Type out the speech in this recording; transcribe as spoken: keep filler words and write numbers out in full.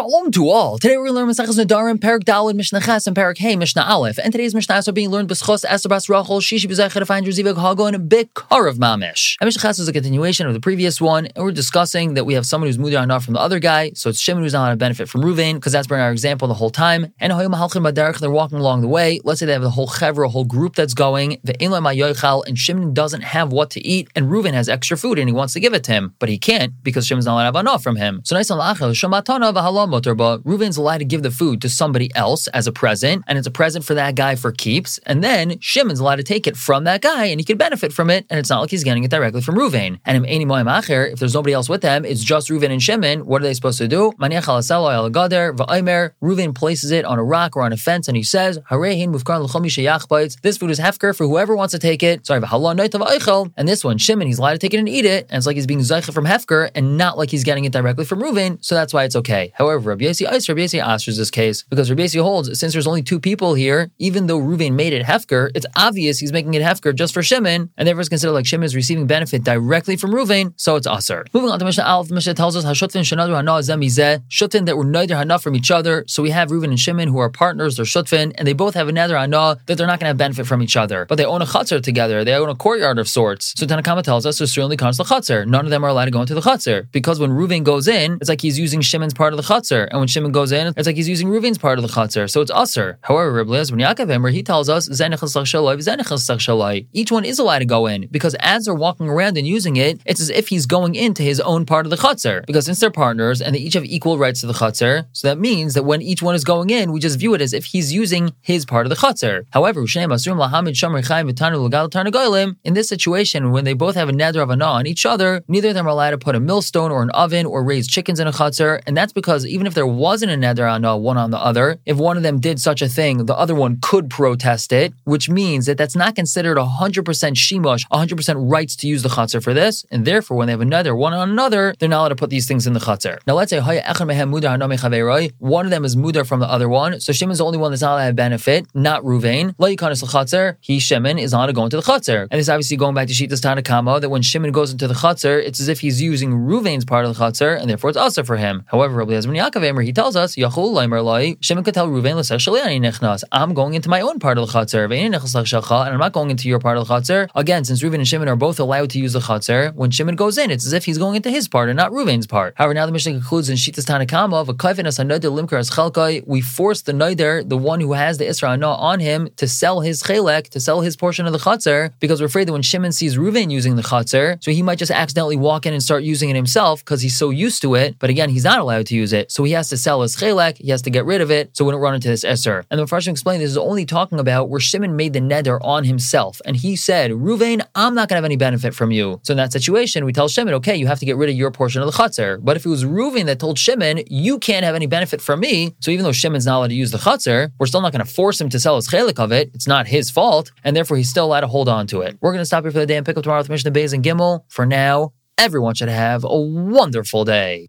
Shalom to all! Today we're going to learn Sakh's Nadarim Parak Dawid, Mishnah Ches, and Perak Hey, Mishnah Aleph. And today's Mishnahs are being learned by Bischoff Sabas Rahul, Shishibuzaihraf, and Juziva Khago, and a big car of Mamesh. And Mishnah Ches is a continuation of the previous one, and we're discussing that we have someone who's muda anah from the other guy, so it's Shimon who's not going to benefit from Ruvain, because that's been our example the whole time. And they're walking along the way. Let's say they have the whole Chevro, a whole group that's going, the Ingla Mayor, and Shimon doesn't have what to eat, and Reuven has extra food and he wants to give it to him, but he can't because Shimon's not allowed to have anah from him. So nice and lachel, Shamatana Vahala Motorba, Reuven's allowed to give the food to somebody else as a present, and it's a present for that guy for keeps, and then Shimon's allowed to take it from that guy and he can benefit from it, and it's not like he's getting it directly from Reuven. And if there's nobody else with them, it's just Reuven and Shimon, what are they supposed to do? Reuven places it on a rock or on a fence and he says, this food is hefker for whoever wants to take it. Sorry, and this one, Shimon, he's allowed to take it and eat it, and it's like he's being zeichel from hefker and not like he's getting it directly from Reuven, so that's why it's okay. However, Rabbi Yosi Asher, Rabbi Yosi Asher is this case, because Rabbi Yosi holds, since there's only two people here, even though Reuven made it hefker, it's obvious he's making it hefker just for Shimon, and therefore it's considered like Shimon is receiving benefit directly from Reuven, so it's Usser. Moving on to Mishnah Aleph, Mishnah tells us, Hashutin Shonadu Hanaah Zemizeh, Shutin that were neider hanah from each other, so we have Reuven and Shimon who are partners, they're Shutfin, and they both have a nether anah that they're not going to have benefit from each other, but they own a Chatzer together, they own a courtyard of sorts. So Tanakama tells us there's certainly comes the Chatzer. None of them are allowed to go into the Chatzer, because when Reuven goes in, it's like he's using Shimon's part of the Chatzer, and when Shimon goes in, it's like he's using Reuven's part of the Chatzer, so it's Usser. However, Reblias, when Yaakov ember, he tells us, each one is allowed to go in, because as they're walking around and using it, it's as if he's going into his own part of the Chatzer, because since they're partners, and they each have equal rights to the Chatzer, so that means that when each one is going in, we just view it as if he's using his part of the Chatzer. However, in this situation, when they both have a nether of anah on each other, neither of them are allowed to put a millstone or an oven or raise chickens in a Chatzer, and that's because even if there wasn't a nether anah one on the other, if one of them did such a thing, the other one could protest it, which means that that's not considered one hundred percent Shimosh, one hundred percent rights to use the Chatzer for this, and therefore when they have a nether one on another, they're not allowed to put these things in the Chatzer. Now let's say, one of them is muda from the other one, so Shimon is the only one that's not allowed to have benefit, not Ruvain. La yikarness thechutzer, he, Shimon, is not allowed to go into the Chatzer. And it's obviously going back to sheetas tana kama, that when Shimon goes into the Chatzer, it's as if he's using Ruvain's part of the Chatzer, and therefore it's also for him. However, Rabbi Yaakov ember, he tells us, Shimon could tell Ruvain, I'm going into my own part of the Chatzer, and I'm not going into your part of the Chatzer. Again, since Reuven and Shimon are both allowed to use the Chatzer, when Shimon goes in, it's as if he's going into his part and not Ruvain's part. However, now the Mishnah concludes in sheetas tana kama, we force the neider, the one who has the isra anah on him, to sell his Chelek, to sell his portion of the Chatzer, because we're afraid that when Shimon sees Reuven using the Chatzer, so he might just accidentally walk in and start using it himself because he's so used to it, but again, he's not allowed to use it, so he has to sell his Chelek, he has to get rid of it, so we don't run into this Isser. And the Mefreshim explained this is only talking about where Shimon made the nether on himself, and he said, Reuven, I'm not going to have any benefit from you. So in that situation, we tell Shimon, okay, you have to get rid of your portion of the Chatzer, but if it was Reuven that told Shimon, you can't have any benefit from me, so even though Shimon's not allowed to use the Chatzer, we're still not going to force him to sell his Chelek of it, it's not his fault, and therefore he's still allowed to hold on to it. We're going to stop here for the day and pick up tomorrow with Mishnah Beis and Gimel. For now, everyone should have a wonderful day.